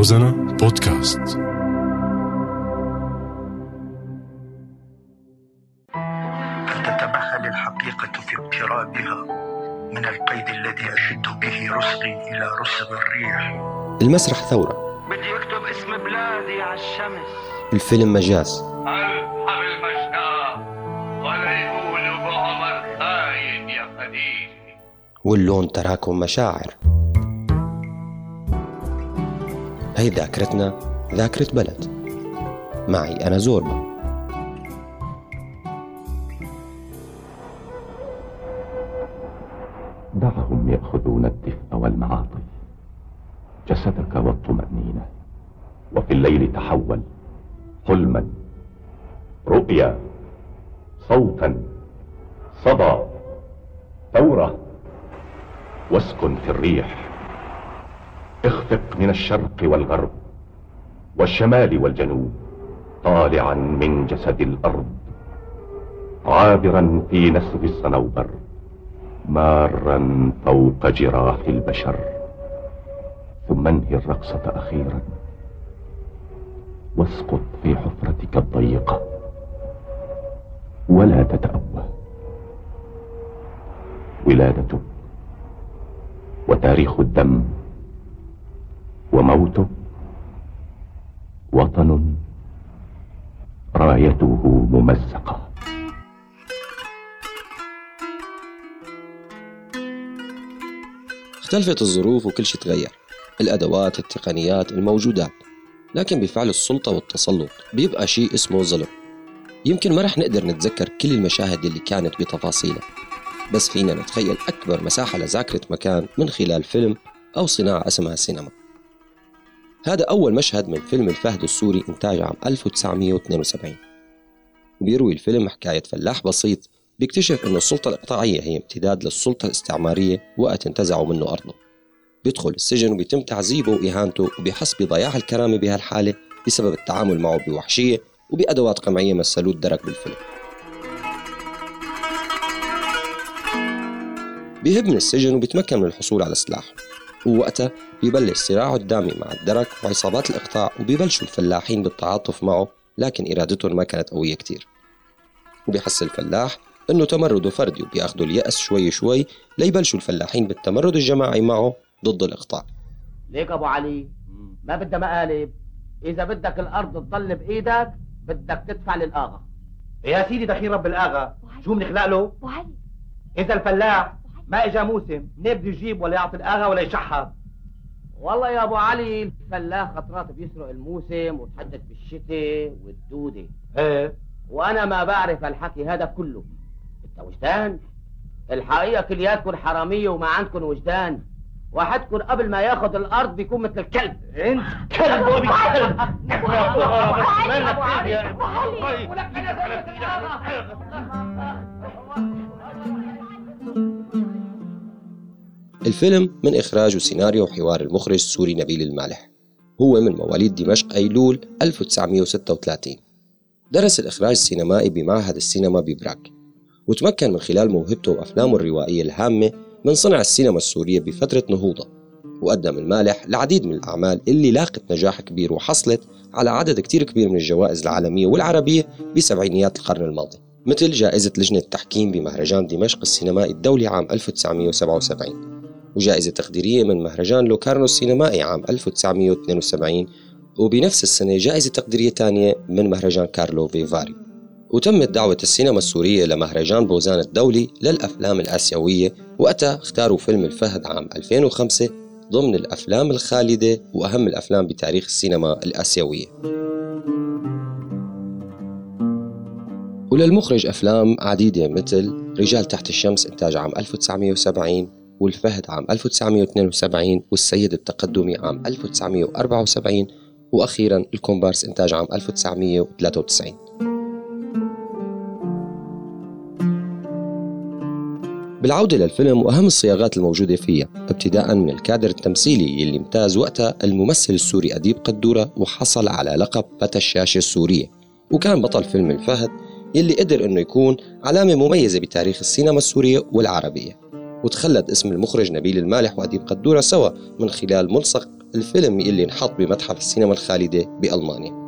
موزنة بودكاست. بل تتمهل الحقيقة في اقترابها من القيد الذي أشد به رسغي إلى رسغ الريح. المسرح ثورة. بدي أكتب اسم بلادي على الشمس. الفيلم مجاز. أرحب المشاة ولا يقولوا بعمر خاين يا قديم. واللون تراكم مشاعر. هي ذاكرتنا، ذاكرة بلد. معي أنا زوربا. دعهم يأخذون الدفء والمعاطف، جسدك والطمأنينة، وفي الليل تحول حلما، رؤيا، صوتا، صدى، ثورة، واسكن في الريح. اخفق من الشرق والغرب والشمال والجنوب، طالعا من جسد الأرض، عابرا في نسف الصنوبر، مارا فوق جراح البشر. ثم انهي الرقصة أخيرا، واسقط في حفرتك الضيقة، ولا تتأوه. ولادتك وتاريخ الدم وموته، وطن رايته ممزقة. اختلفت الظروف وكل شيء تغير، الأدوات، التقنيات، الموجودات، لكن بفعل السلطة والتسلط بيبقى شيء اسمه ظلم. يمكن ما رح نقدر نتذكر كل المشاهد اللي كانت بتفاصيلها، بس فينا نتخيل أكبر مساحة لذاكرة مكان من خلال فيلم أو صناعة اسمها سينما. هذا أول مشهد من فيلم الفهد السوري، إنتاج عام 1972. بيروي الفيلم حكاية فلاح بسيط بيكتشف أن السلطة الإقطاعية هي امتداد للسلطة الاستعمارية وقت انتزعوا منه أرضه. بيدخل السجن وبيتم تعذيبه وإهانته، وبيحس بضياع الكرامة بهالحالة بسبب التعامل معه بوحشية وبأدوات قمعية مثلوه الدرك بالفيلم. بيهب من السجن وبيتمكن من الحصول على سلاح، ووقتها بيبلش صراعه الدامي مع الدرك وعصابات الإقطاع، وبيبلشوا الفلاحين بالتعاطف معه، لكن إرادتهم ما كانت قوية كتير. وبيحس الفلاح أنه تمرده فردي، وبيأخذوا اليأس شوي شوي ليبلشوا الفلاحين بالتمرد الجماعي معه ضد الإقطاع. ليك أبو علي، ما بدها مقالب، إذا بدك الأرض تضل بإيدك بدك تدفع للآغا. يا سيدي دخيل رب الآغا، شو بنخلق له؟ إذا الفلاح ما إجا موسم نبدي يجيب ولا يعطي الآغا ولا يشحب. والله يا أبو علي الفلاح خطرات بيسرق الموسم وتحدث بالشتاء والدودة. إيه؟ وأنا ما بعرف الحكي هذا كله. أنت وجدان؟ الحقيقة كلياتكم حرامية وما عندكم وجدان. واحدكم قبل ما ياخد الأرض بيكون مثل الكلب. أنت كلب وبي كلب. أبو علي ولك أنا زي الآغا. الفيلم من إخراج وسيناريو وحوار المخرج السوري نبيل المالح. هو من مواليد دمشق أيلول 1936. درس الإخراج السينمائي بمعهد السينما ببراك، وتمكن من خلال موهبته وأفلامه الروائية الهامة من صنع السينما السورية بفترة نهوضة. وقدم المالح العديد من الأعمال اللي لاقت نجاح كبير وحصلت على عدد كتير كبير من الجوائز العالمية والعربية بسبعينيات القرن الماضي، مثل جائزة لجنة التحكيم بمهرجان دمشق السينمائي الدولي عام 1977، وجائزة تقديرية من مهرجان لوكارنو السينمائي عام 1972، وبنفس السنة جائزة تقديرية تانية من مهرجان كارلو فيفاري. وتمت دعوة السينما السورية لمهرجان بوزان الدولي للأفلام الآسيوية، وقتها اختاروا فيلم الفهد عام 2005 ضمن الأفلام الخالدة وأهم الأفلام بتاريخ السينما الآسيوية. وللمخرج أفلام عديدة مثل رجال تحت الشمس إنتاج عام 1970، والفهد عام 1972، والسيد التقدمي عام 1974، وأخيراً الكومبارس إنتاج عام 1993. بالعودة للفيلم وأهم الصياغات الموجودة فيها، ابتداءً من الكادر التمثيلي اللي امتاز وقتها الممثل السوري أديب قدورة وحصل على لقب فتى الشاشة السورية، وكان بطل فيلم الفهد يلي قدر أنه يكون علامة مميزة بتاريخ السينما السورية والعربية. وتخلد اسم المخرج نبيل المالح وأديب قدورة سوا من خلال ملصق الفيلم اللي انحط بمتحف السينما الخالدة بألمانيا.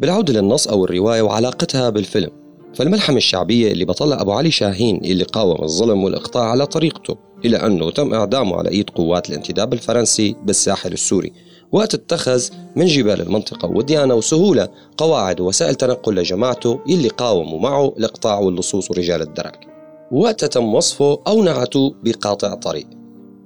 بالعودة للنص أو الرواية وعلاقتها بالفيلم، فالملحمة الشعبية اللي بطلها أبو علي شاهين اللي قاوم الظلم والإقطاع على طريقته، إلى أنه تم إعدامه على إيد قوات الانتداب الفرنسي بالساحل السوري، وقت اتخذ من جبال المنطقة وديانة وسهولة قواعد ووسائل تنقل لجماعته اللي قاوموا معه الإقطاع واللصوص ورجال الدرك، وقت تم وصفه أو نعته بقاطع طريق.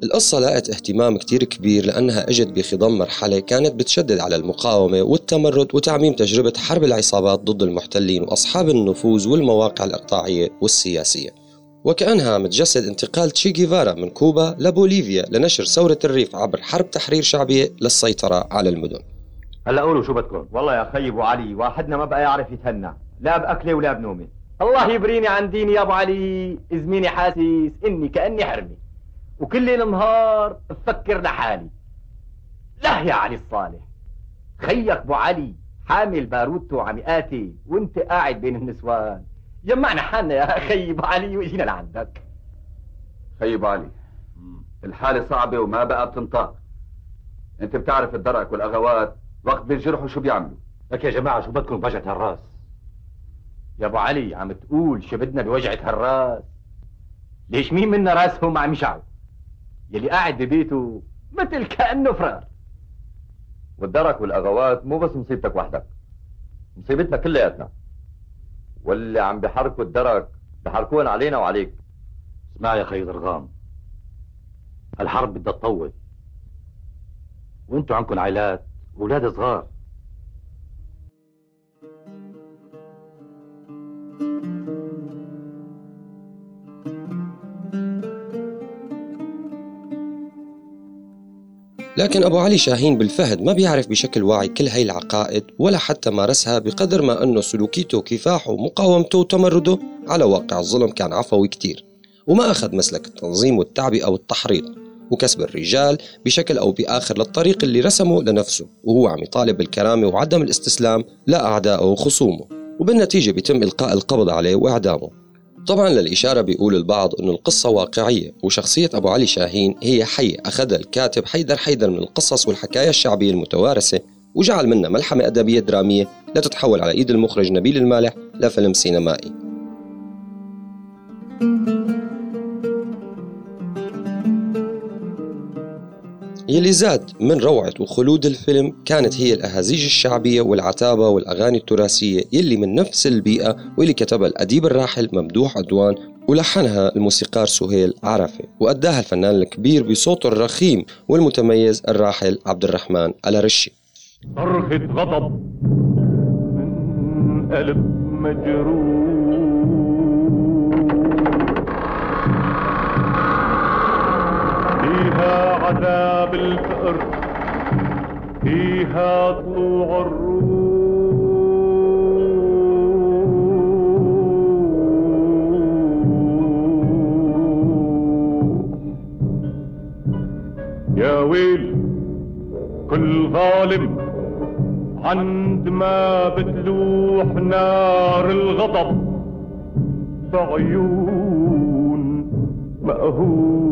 القصة لقت اهتمام كتير كبير لأنها اجت بخضم مرحلة كانت بتشدد على المقاومة والتمرد وتعميم تجربة حرب العصابات ضد المحتلين وأصحاب النفوذ والمواقع الإقطاعية والسياسية، وكأنها متجسد انتقال تشي جيفارا من كوبا لبوليفيا لنشر ثورة الريف عبر حرب تحرير شعبية للسيطرة على المدن. هلا قولوا شو بدكم؟ والله يا خي أبو علي واحدنا ما بقى يعرف يتهنى، لا بأكلي ولا بنومي. الله يبريني عن ديني يا أبو علي، إزميني حاسس إني كأني حرمي، وكل النهار بفكر لحالي. لا يا علي الصالح، خيك أبو علي حامل باروتو وعميقاتي وانت قاعد بين النسوان. جمعنا حالنا يا خي أبو علي وإجينا لعندك. خي أبو علي الحالة صعبة وما بقى بتنطاق، انت بتعرف الدرك والأغوات وقت بينجرحوا شو بيعملوا. لك يا جماعة شو بدكم بوجعة هالراس؟ يا أبو علي عم تقول شو بدنا بوجعة هالراس؟ ليش مين منا راسهم عم يشعوا يلي قاعد ببيته مثل كأنه فرار؟ والدرك والأغوات مو بس مصيبتك وحدك، مصيبتنا كلياتنا، واللي عم بحركوا الدرك بحركوهن علينا وعليك. اسمع يا خي ضرغام، الحرب بدها تطول، وانتوا عندكم عائلات واولاد صغار. لكن أبو علي شاهين بالفهد ما بيعرف بشكل واعي كل هاي العقائد، ولا حتى مارسها بقدر ما أنه سلوكيته وكفاحه ومقاومته وتمرده على واقع الظلم كان عفوي كتير، وما أخذ مسلك التنظيم والتعبئة أو التحريض وكسب الرجال بشكل أو بآخر للطريق اللي رسمه لنفسه، وهو عم يطالب بالكرامة وعدم الاستسلام لأعدائه وخصومه، وبالنتيجة بيتم إلقاء القبض عليه وإعدامه. طبعاً للإشارة بيقول البعض أن القصة واقعية وشخصية أبو علي شاهين هي حي أخذها الكاتب حيدر حيدر من القصص والحكاية الشعبية المتوارثة، وجعل منها ملحمة أدبية درامية لا تتحول على إيد المخرج نبيل المالح لفيلم سينمائي. يلي زاد من روعة وخلود الفيلم كانت هي الأهازيج الشعبية والعتابة والأغاني التراثية يلي من نفس البيئة، واللي كتبها الأديب الراحل ممدوح عدوان ولحنها الموسيقار سهيل عرفة، وأداها الفنان الكبير بصوته الرخيم والمتميز الراحل عبد الرحمن العرشي. صرخة غضب من قلب مجروح، فيها عذاب الفقر، فيها طلوع الروح. يا ويل كل ظالم عندما بتلوح نار الغضب بعيون مأهول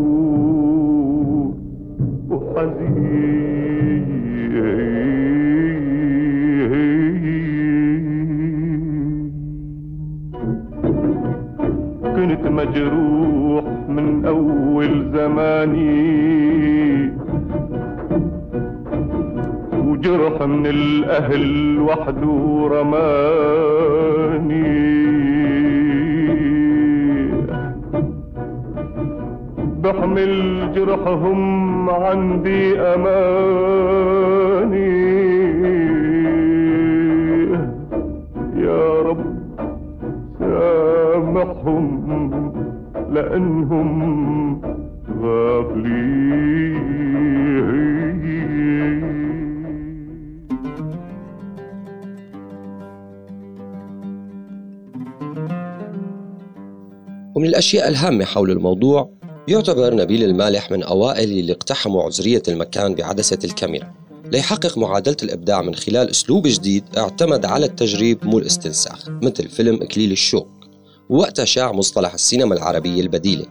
كنت مجروح من أول زماني، وجرح من الأهل وحده رماني، بحمل جرحهم عندي أماني. يا رب سامحهم لأنهم غافلين. ومن الأشياء الهامة حول الموضوع، يعتبر نبيل المالح من أوائل اللي اقتحموا عذرية المكان بعدسة الكاميرا ليحقق معادلة الإبداع من خلال أسلوب جديد اعتمد على التجريب مو الاستنساخ، مثل فيلم أكليل الشوك، وقتها شاع مصطلح السينما العربية البديلة.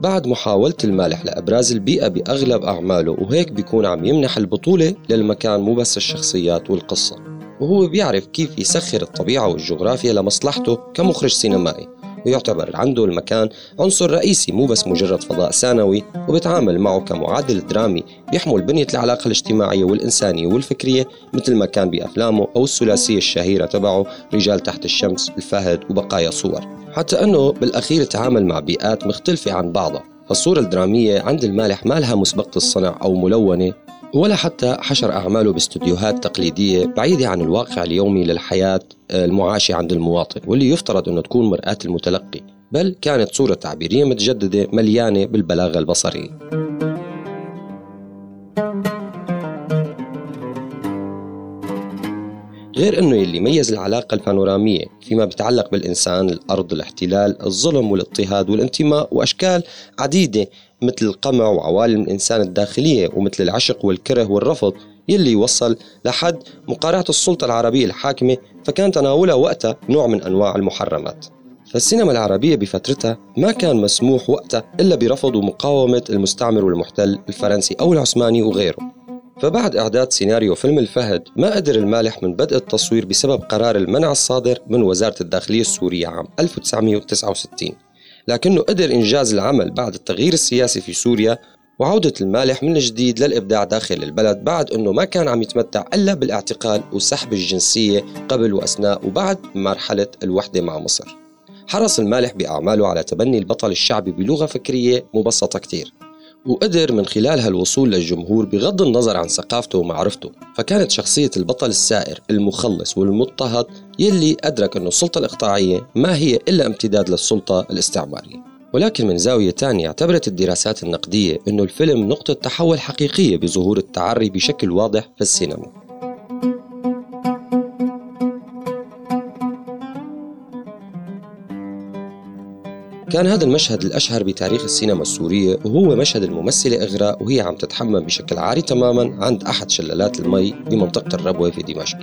بعد محاولة المالح لأبراز البيئة بأغلب أعماله، وهيك بيكون عم يمنح البطولة للمكان مو بس الشخصيات والقصة، وهو بيعرف كيف يسخر الطبيعة والجغرافيا لمصلحته كمخرج سينمائي، ويعتبر عنده المكان عنصر رئيسي مو بس مجرد فضاء ثانوي، وبتعامل معه كمعادل درامي بيحمل بنية العلاقة الاجتماعية والإنسانية والفكرية، مثل ما كان بأفلامه أو الثلاثية الشهيرة تبعه رجال تحت الشمس، الفهد، وبقايا صور. حتى أنه بالأخير تعامل مع بيئات مختلفة عن بعضها، فالصورة الدرامية عند المالح ما لها مسبقة الصنع أو ملونة، ولا حتى حشر أعماله باستوديوهات تقليدية بعيدة عن الواقع اليومي للحياة المعاشة عند المواطن، واللي يفترض أنه تكون مرآة المتلقي، بل كانت صورة تعبيرية متجددة مليانة بالبلاغة البصرية. غير أنه يلي ميز العلاقة البانورامية فيما بتعلق بالإنسان، الأرض، الاحتلال، الظلم والاضطهاد والانتماء، وأشكال عديدة مثل القمع وعوالم الإنسان الداخلية، ومثل العشق والكره والرفض، يلي وصل لحد مقارعة السلطة العربية الحاكمة، فكان تناولها وقتها نوع من أنواع المحرمات. فالسينما العربية بفترتها ما كان مسموح وقتها إلا برفض ومقاومة المستعمر والمحتل الفرنسي أو العثماني وغيره. فبعد إعداد سيناريو فيلم الفهد ما قدر المالح من بدء التصوير بسبب قرار المنع الصادر من وزارة الداخلية السورية عام 1969، لكنه قدر إنجاز العمل بعد التغيير السياسي في سوريا وعودة المالح من جديد للإبداع داخل البلد، بعد أنه ما كان عم يتمتع إلا بالاعتقال وسحب الجنسية قبل وأثناء وبعد مرحلة الوحدة مع مصر. حرص المالح بأعماله على تبني البطل الشعبي بلغة فكرية مبسطة كتير، وقدر من خلالها الوصول للجمهور بغض النظر عن ثقافته ومعرفته. فكانت شخصية البطل السائر المخلص والمضطهد، يلي أدرك أنه السلطة الإقطاعية ما هي إلا امتداد للسلطة الاستعمارية. ولكن من زاوية تانية اعتبرت الدراسات النقدية أنه الفيلم نقطة تحول حقيقية بظهور التعري بشكل واضح في السينما. كان هذا المشهد الأشهر بتاريخ السينما السورية، وهو مشهد الممثلة إغراء وهي عم تتحمم بشكل عاري تماماً عند أحد شلالات المي بمنطقة الربوة في دمشق،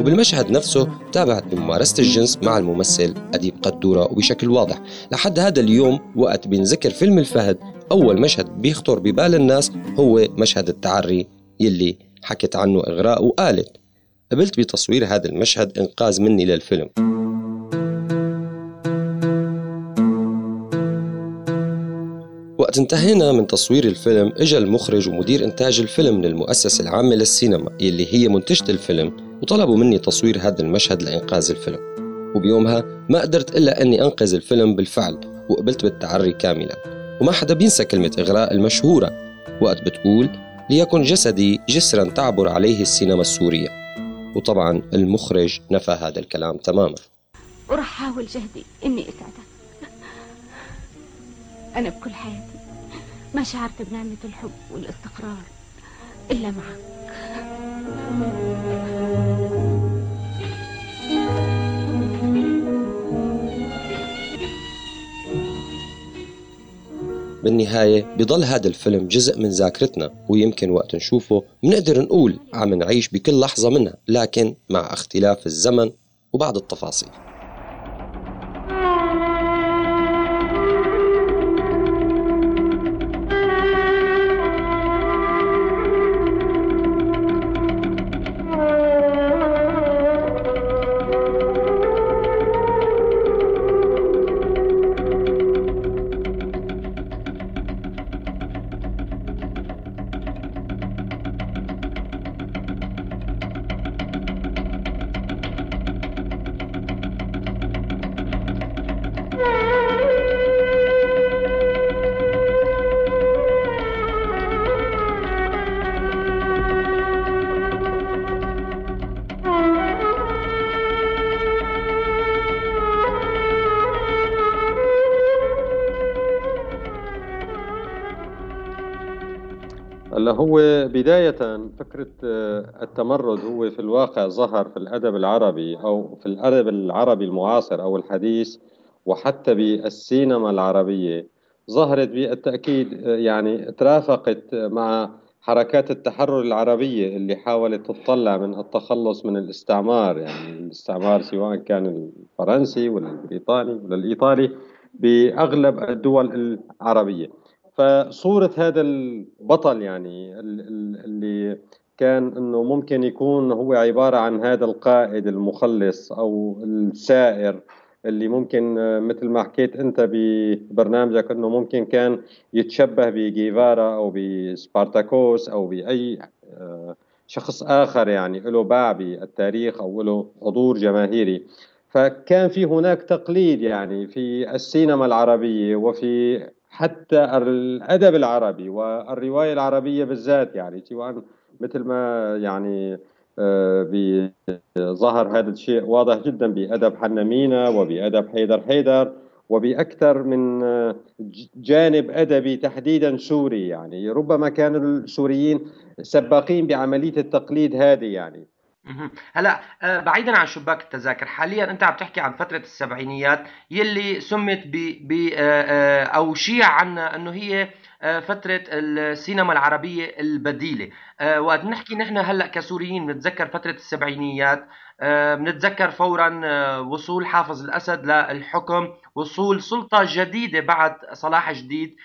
وبالمشهد نفسه تابعت بممارسة الجنس مع الممثل أديب قدورة، وبشكل واضح لحد هذا اليوم وقت بنذكر فيلم الفهد أول مشهد بيخطر ببال الناس هو مشهد التعري يلي حكت عنه إغراء وقالت: قبلت بتصوير هذا المشهد إنقاذ مني للفيلم. وقت انتهينا من تصوير الفيلم اجى المخرج ومدير انتاج الفيلم من المؤسسة العامة للسينما يلي هي منتجة الفيلم، وطلبوا مني تصوير هذا المشهد لإنقاذ الفيلم، وبيومها ما قدرت إلا أني أنقذ الفيلم بالفعل، وقبلت بالتعري كاملا. وما حدا بينسى كلمة إغراء المشهورة وقت بتقول: ليكن جسدي جسرا تعبر عليه السينما السورية. وطبعا المخرج نفى هذا الكلام تماما. ورح أحاول جهدي إني أسعدك. أنا بكل حياتي ما شعرت بنعمة الحب والاستقرار إلا معك. بالنهاية بضل هذا الفيلم جزء من ذاكرتنا، ويمكن وقت نشوفه منقدر نقول عم نعيش بكل لحظة منها، لكن مع اختلاف الزمن وبعض التفاصيل. هو بداية فكرة التمرد هو في الواقع ظهر في الأدب العربي أو في الأدب العربي المعاصر أو الحديث، وحتى بالسينما العربية ظهرت بالتأكيد، يعني ترافقت مع حركات التحرر العربية اللي حاولت تتطلع من التخلص من الاستعمار، يعني الاستعمار سواء كان الفرنسي ولا البريطاني ولا الإيطالي بأغلب الدول العربية. فصورة هذا البطل يعني اللي كان أنه ممكن يكون هو عبارة عن هذا القائد المخلص أو السائر اللي ممكن مثل ما حكيت أنت ببرنامجك أنه ممكن كان يتشبه بجيفارا أو بسبارتاكوس أو بأي شخص آخر يعني له باع بالتاريخ أو له حضور جماهيري. فكان في هناك تقليد يعني في السينما العربية وفي حتى الأدب العربي والرواية العربية بالذات، يعني سواء مثل ما يعني بظهر هذا الشيء واضح جدا بأدب حنمينة وبأدب حيدر حيدر وبأكثر من جانب أدبي تحديدا سوري. يعني ربما كان السوريين سباقين بعملية التقليد هذه. يعني هلا بعيدا عن شباك التذاكر حاليا، انت عم تحكي عن فتره السبعينيات يلي سمت ب او شيع عنا انه هي فتره السينما العربيه البديله. وقت نحكي نحن هلا كسوريين بنتذكر فتره السبعينيات، بنتذكر فورا وصول حافظ الاسد للحكم، وصول سلطه جديده بعد صلاح جديد،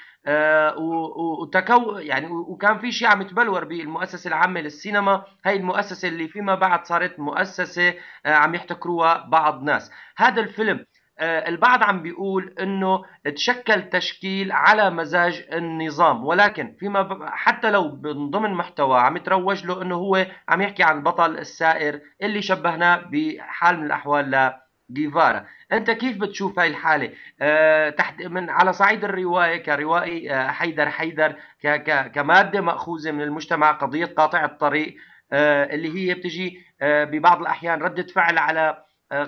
يعني وكان في شيء عم يتبلور بالمؤسسه العامه للسينما، هاي المؤسسه اللي فيما بعد صارت مؤسسه عم يحتكروها بعض ناس. هذا الفيلم البعض عم بيقول انه تشكل تشكيل على مزاج النظام، ولكن فيما حتى لو ضمن محتوى عم يتروج له انه هو عم يحكي عن البطل السائر اللي شبهناه بحال من الاحوال جيفارا. انت كيف بتشوف هاي الحاله تحت من على صعيد الروايه كروائي حيدر حيدر كماده ماخوذه من المجتمع، قضيه قاطع الطريق اللي هي بتجي ببعض الاحيان رده فعل على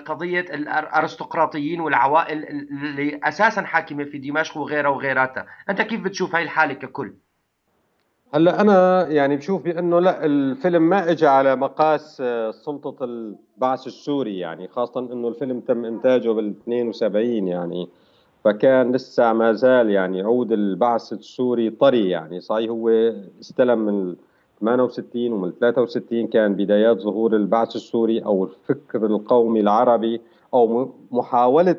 قضيه الارستقراطيين والعوائل اللي اساسا حاكمه في دمشق وغيرها وغيراتها. انت كيف بتشوف هاي الحاله ككل؟ هلا انا يعني بشوف بانه لا، الفيلم ما اجى على مقاس سلطه البعث السوري، يعني خاصه انه الفيلم تم انتاجه بال 72 يعني، فكان لسه ما زال يعني عود البعث السوري طري. يعني صحيح هو استلم من 68 ومن 63 كان بدايات ظهور البعث السوري او الفكر القومي العربي او محاوله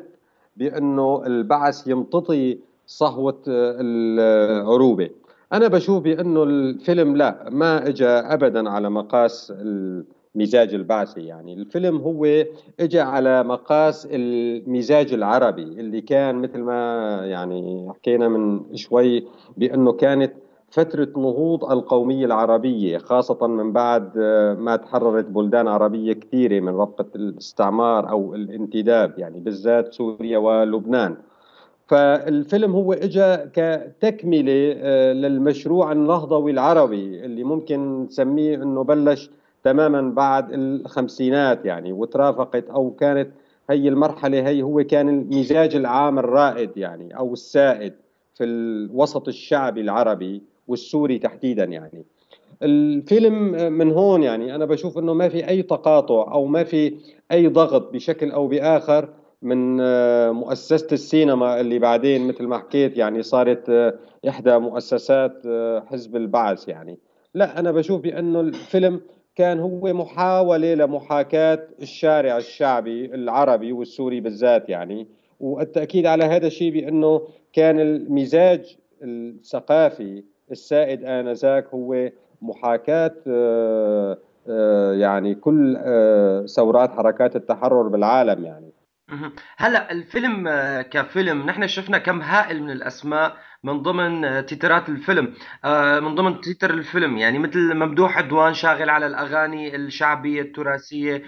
بانه البعث يمتطي صهوه العروبه. أنا بشوف بأنه الفيلم لا، ما إجا أبدا على مقاس المزاج البعثي. يعني الفيلم هو إجا على مقاس المزاج العربي اللي كان مثل ما يعني حكينا من شوي بأنه كانت فترة نهوض القومية العربية، خاصة من بعد ما تحررت بلدان عربية كثيرة من ربقة الاستعمار أو الانتداب، يعني بالذات سوريا ولبنان. فالفيلم هو اجى كتكمله للمشروع النهضوي العربي اللي ممكن نسميه انه بلش تماما بعد الخمسينات يعني، وترافقت او كانت هي المرحله هي هو كان المزاج العام الرائد يعني او السائد في الوسط الشعبي العربي والسوري تحديدا. يعني الفيلم من هون يعني انا بشوف انه ما في اي تقاطع او ما في اي ضغط بشكل او باخر من مؤسسة السينما اللي بعدين مثل ما حكيت يعني صارت إحدى مؤسسات حزب البعث. يعني لا، أنا بشوف بأنه الفيلم كان هو محاولة لمحاكاة الشارع الشعبي العربي والسوري بالذات يعني، والتأكيد على هذا الشيء بأنه كان المزاج الثقافي السائد آنذاك هو محاكاة يعني كل ثورات حركات التحرر بالعالم. يعني هلا الفيلم كفيلم نحن شفنا كم هائل من الاسماء من ضمن تترات الفيلم، من ضمن تتر الفيلم، يعني مثل ممدوح عدوان شاغل على الاغاني الشعبيه التراثيه،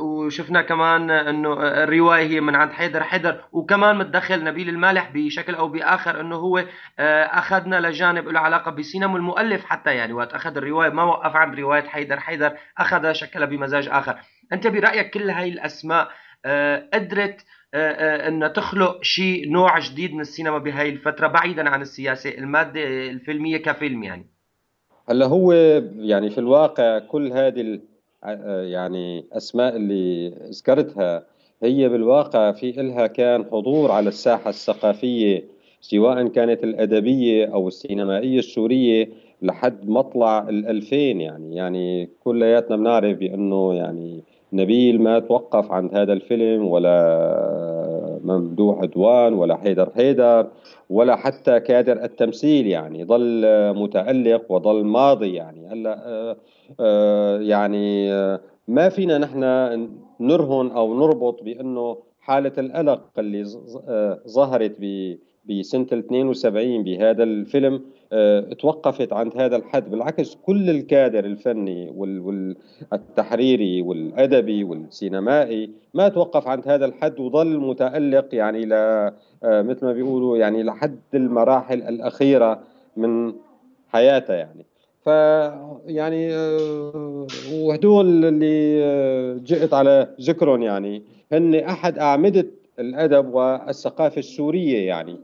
وشفنا كمان انه الروايه هي من عند حيدر حيدر، وكمان متدخل نبيل المالح بشكل او باخر انه هو اخذنا لجانب له علاقه بسينما المؤلف حتى، يعني وقت اخذ الروايه ما وقف عند روايه حيدر حيدر، اخذها شكلها بمزاج اخر. انت برايك كل هاي الاسماء قدرت أن تخلق شيء نوع جديد من السينما بهاي الفترة بعيدا عن السياسة، المادة الفيلمية كفيلم يعني؟ هلا هو يعني في الواقع كل هذه يعني أسماء اللي ذكرتها هي بالواقع في إلها كان حضور على الساحة الثقافية سواء كانت الأدبية أو السينمائية السورية لحد مطلع ال2000 يعني كلياتنا بنعرف بانه يعني نبيل ما توقف عند هذا الفيلم، ولا ممدوح عدوان ولا حيدر حيدر ولا حتى كادر التمثيل، يعني ظل متألق وظل ماضي. يعني هلا يعني ما فينا نحن نرهن او نربط بانه حالة القلق اللي ظهرت بسنة 72 بهذا الفيلم توقفت عند هذا الحد. بالعكس، كل الكادر الفني والتحريري والأدبي والسينمائي ما توقف عند هذا الحد وظل متألق، يعني مثل ما بيقولوا يعني لحد المراحل الأخيرة من حياته. يعني فيعني وهدول اللي جئت على ذكرهم يعني هن أحد أعمدة الأدب والثقافة السورية. يعني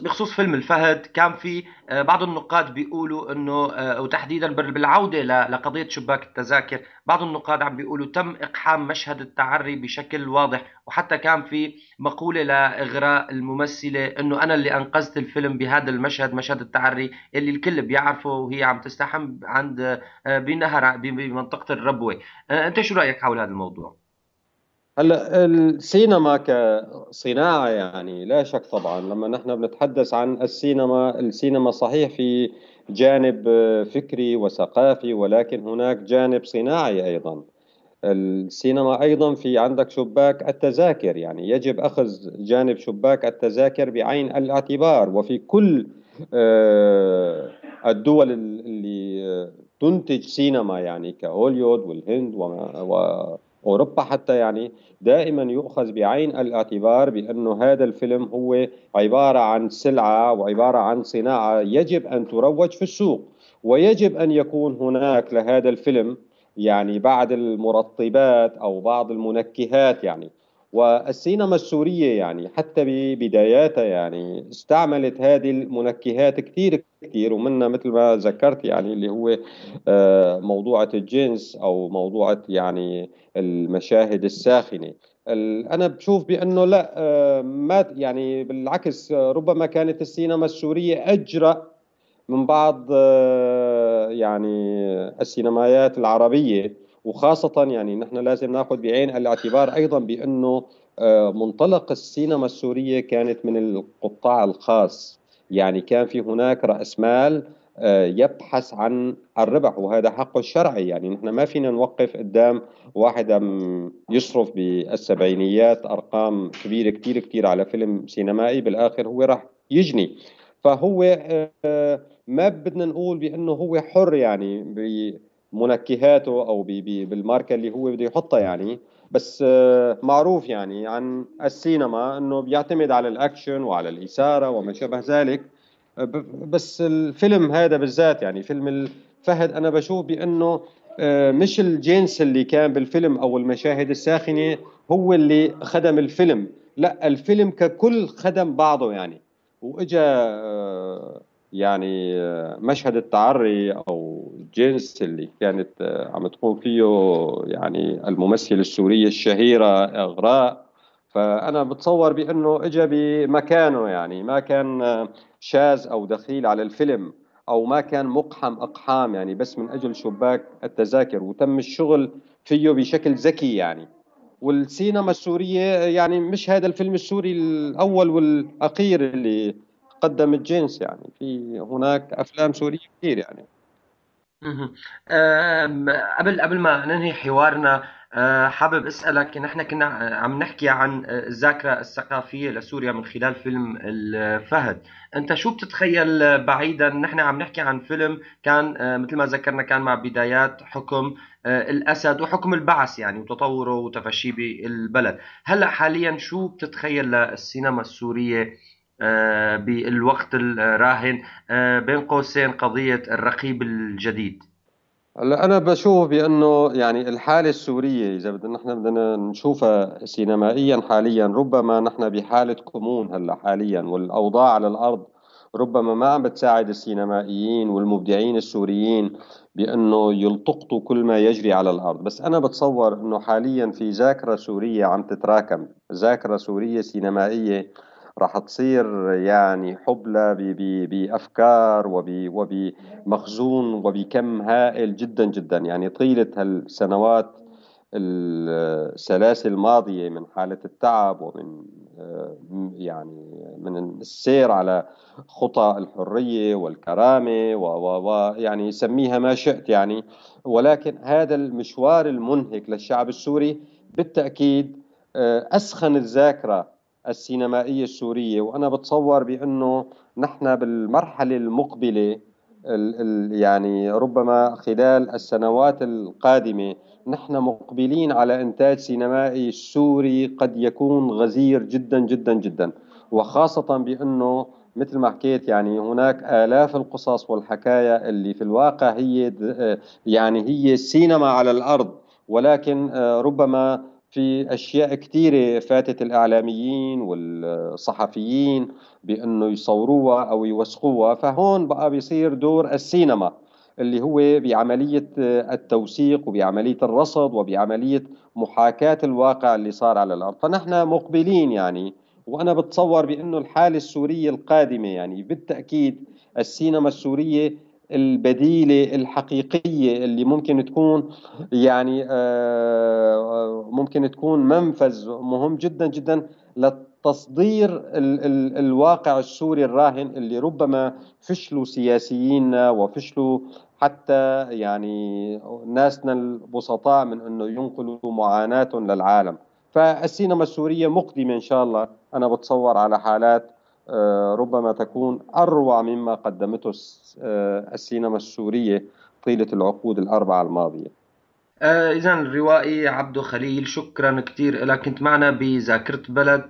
بخصوص فيلم الفهد، كان في بعض النقاد بيقولوا انه، وتحديدا بالعوده لقضيه شباك التذاكر، بعض النقاد عم بيقولوا تم اقحام مشهد التعري بشكل واضح، وحتى كان في مقوله لاغراء الممثله انه انا اللي انقذت الفيلم بهذا المشهد، مشهد التعري اللي الكل بيعرفه وهي عم تستحم عند بنهر بمنطقه الربوه. انت شو رايك حول هذا الموضوع؟ هلا السينما كصناعه يعني لا شك طبعا لما نحن بنتحدث عن السينما صحيح في جانب فكري وثقافي، ولكن هناك جانب صناعي ايضا. السينما ايضا في عندك شباك التذاكر، يعني يجب اخذ جانب شباك التذاكر بعين الاعتبار. وفي كل الدول اللي تنتج سينما يعني كهوليود والهند أوروبا حتى، يعني دائما يؤخذ بعين الاعتبار بأنه هذا الفيلم هو عبارة عن سلعة وعبارة عن صناعة يجب أن تروج في السوق، ويجب أن يكون هناك لهذا الفيلم يعني بعض المرطبات أو بعض المنكهات. يعني والسينما السورية يعني حتى ببداياتها يعني استعملت هذه المنكهات كثير، ومنها مثل ما ذكرت يعني اللي هو موضوعة الجنس أو موضوعة يعني المشاهد الساخنة. أنا بشوف بأنه لا، ما يعني بالعكس، ربما كانت السينما السورية أجرأ من بعض يعني السينمايات العربية، وخاصة يعني نحن لازم ناخذ بعين الاعتبار أيضا بأنه منطلق السينما السورية كانت من القطاع الخاص، يعني كان في هناك رأس مال يبحث عن الربح وهذا حقه الشرعي. يعني نحن ما فينا نوقف قدام واحد يصرف بالسبعينيات أرقام كبيرة كتير على فيلم سينمائي، بالآخر هو راح يجني. فهو ما بدنا نقول بأنه هو حر يعني منكهاته او بالماركه اللي هو بده يحطها، يعني بس معروف يعني عن السينما انه بيعتمد على الاكشن وعلى الاثاره وما شابه ذلك. بس الفيلم هذا بالذات يعني فيلم الفهد انا بشوف بانه مش الجنس اللي كان بالفيلم او المشاهد الساخنه هو اللي خدم الفيلم، لا الفيلم ككل خدم بعضه. يعني واجا يعني مشهد التعري او الجنس اللي كانت عم تقوم فيه يعني الممثله السوريه الشهيره اغراء، فانا بتصور بانه اجى بمكانه، يعني ما كان شاذ او دخيل على الفيلم او ما كان مقحم اقحام يعني بس من اجل شباك التذاكر، وتم الشغل فيه بشكل ذكي. يعني والسينما السوريه يعني مش هذا الفيلم السوري الاول والاخير اللي قدم الجنس، يعني في هناك افلام سوريه كثير. يعني قبل ما ننهي حوارنا حابب اسالك، نحن كنا عم نحكي عن الذاكره الثقافيه لسوريا من خلال فيلم الفهد، انت شو بتتخيل بعيدا؟ نحن عم نحكي عن فيلم كان مثل ما ذكرنا كان مع بدايات حكم الاسد وحكم البعث يعني وتطوره وتفشيه بالبلد. هلا حاليا شو بتتخيل للسينما السوريه بالوقت الراهن بين قوسين قضية الرقيب الجديد؟ أنا بشوف بأنه يعني الحالة السورية إذا بدنا نشوفها سينمائيا حاليا، ربما نحن بحالة كمون هلا حاليا، والأوضاع على الأرض ربما ما عم بتساعد السينمائيين والمبدعين السوريين بأنه يلتقطوا كل ما يجري على الأرض. بس أنا بتصور أنه حاليا في ذاكرة سورية عم تتراكم، ذاكرة سورية سينمائية راح تصير يعني حبلة بأفكار وبمخزون وبكم هائل جدا جدا. يعني طيلة هالسنوات الثلاث الماضية من حالة التعب ومن يعني من السير على خطى الحرية والكرامة ويعني سميها ما شئت يعني، ولكن هذا المشوار المنهك للشعب السوري بالتأكيد أسخن الذاكرة السينمائية السورية. وأنا بتصور بأنه نحن بالمرحلة المقبلة يعني ربما خلال السنوات القادمة نحن مقبلين على إنتاج سينمائي سوري قد يكون غزير جدا جدا جدا، وخاصة بأنه مثل ما حكيت يعني هناك آلاف القصص والحكاية اللي في الواقع هي يعني هي سينما على الأرض، ولكن ربما في أشياء كثيرة فاتت الإعلاميين والصحفيين بأنه يصوروها أو يوثقوها. فهون بقى بيصير دور السينما اللي هو بعملية التوثيق وبعملية الرصد وبعملية محاكاة الواقع اللي صار على الأرض. فنحن مقبلين يعني، وأنا بتصور بأنه الحالة السورية القادمة يعني بالتأكيد السينما السورية البديلة الحقيقية اللي ممكن تكون يعني ممكن تكون منفذ مهم جدا جدا لتصدير الواقع السوري الراهن اللي ربما فشلوا سياسيينا وفشلوا حتى يعني ناسنا البسطاء من أنه ينقلوا معاناتهم للعالم. فالسينما السورية مقدمة إن شاء الله، أنا بتصور على حالات ربما تكون أروع مما قدمته السينما السورية طيلة العقود الأربعة الماضية. إذن الروائي عبدو خليل شكرا كثير لك، كنت معنا بذاكرة بلد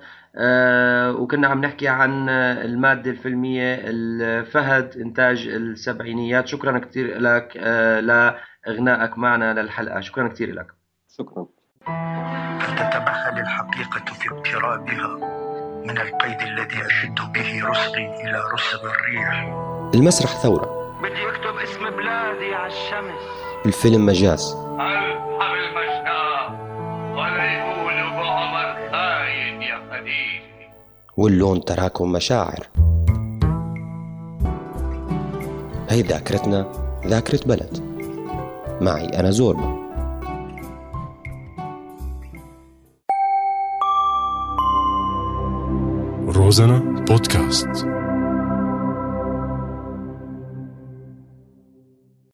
وكنا عم نحكي عن المادة الفيلمية الفهد إنتاج السبعينيات. شكرا كثير لك لإغنائك معنا للحلقة، شكرا كثير لك. شكرا. تتبخل الحقيقة في اقترابها من القيد الذي أشد به رسغي إلى رسغ الريح. المسرح ثورة، بدي أكتب اسم بلادي على الشمس. الفيلم مجاز، ألحم المشاة ولا يقولوا بعمر خاين يا خديجي. واللون تراكم مشاعر، هي ذاكرتنا ذاكرة بلد. معي أنا زوربا. روزانا بودكاست.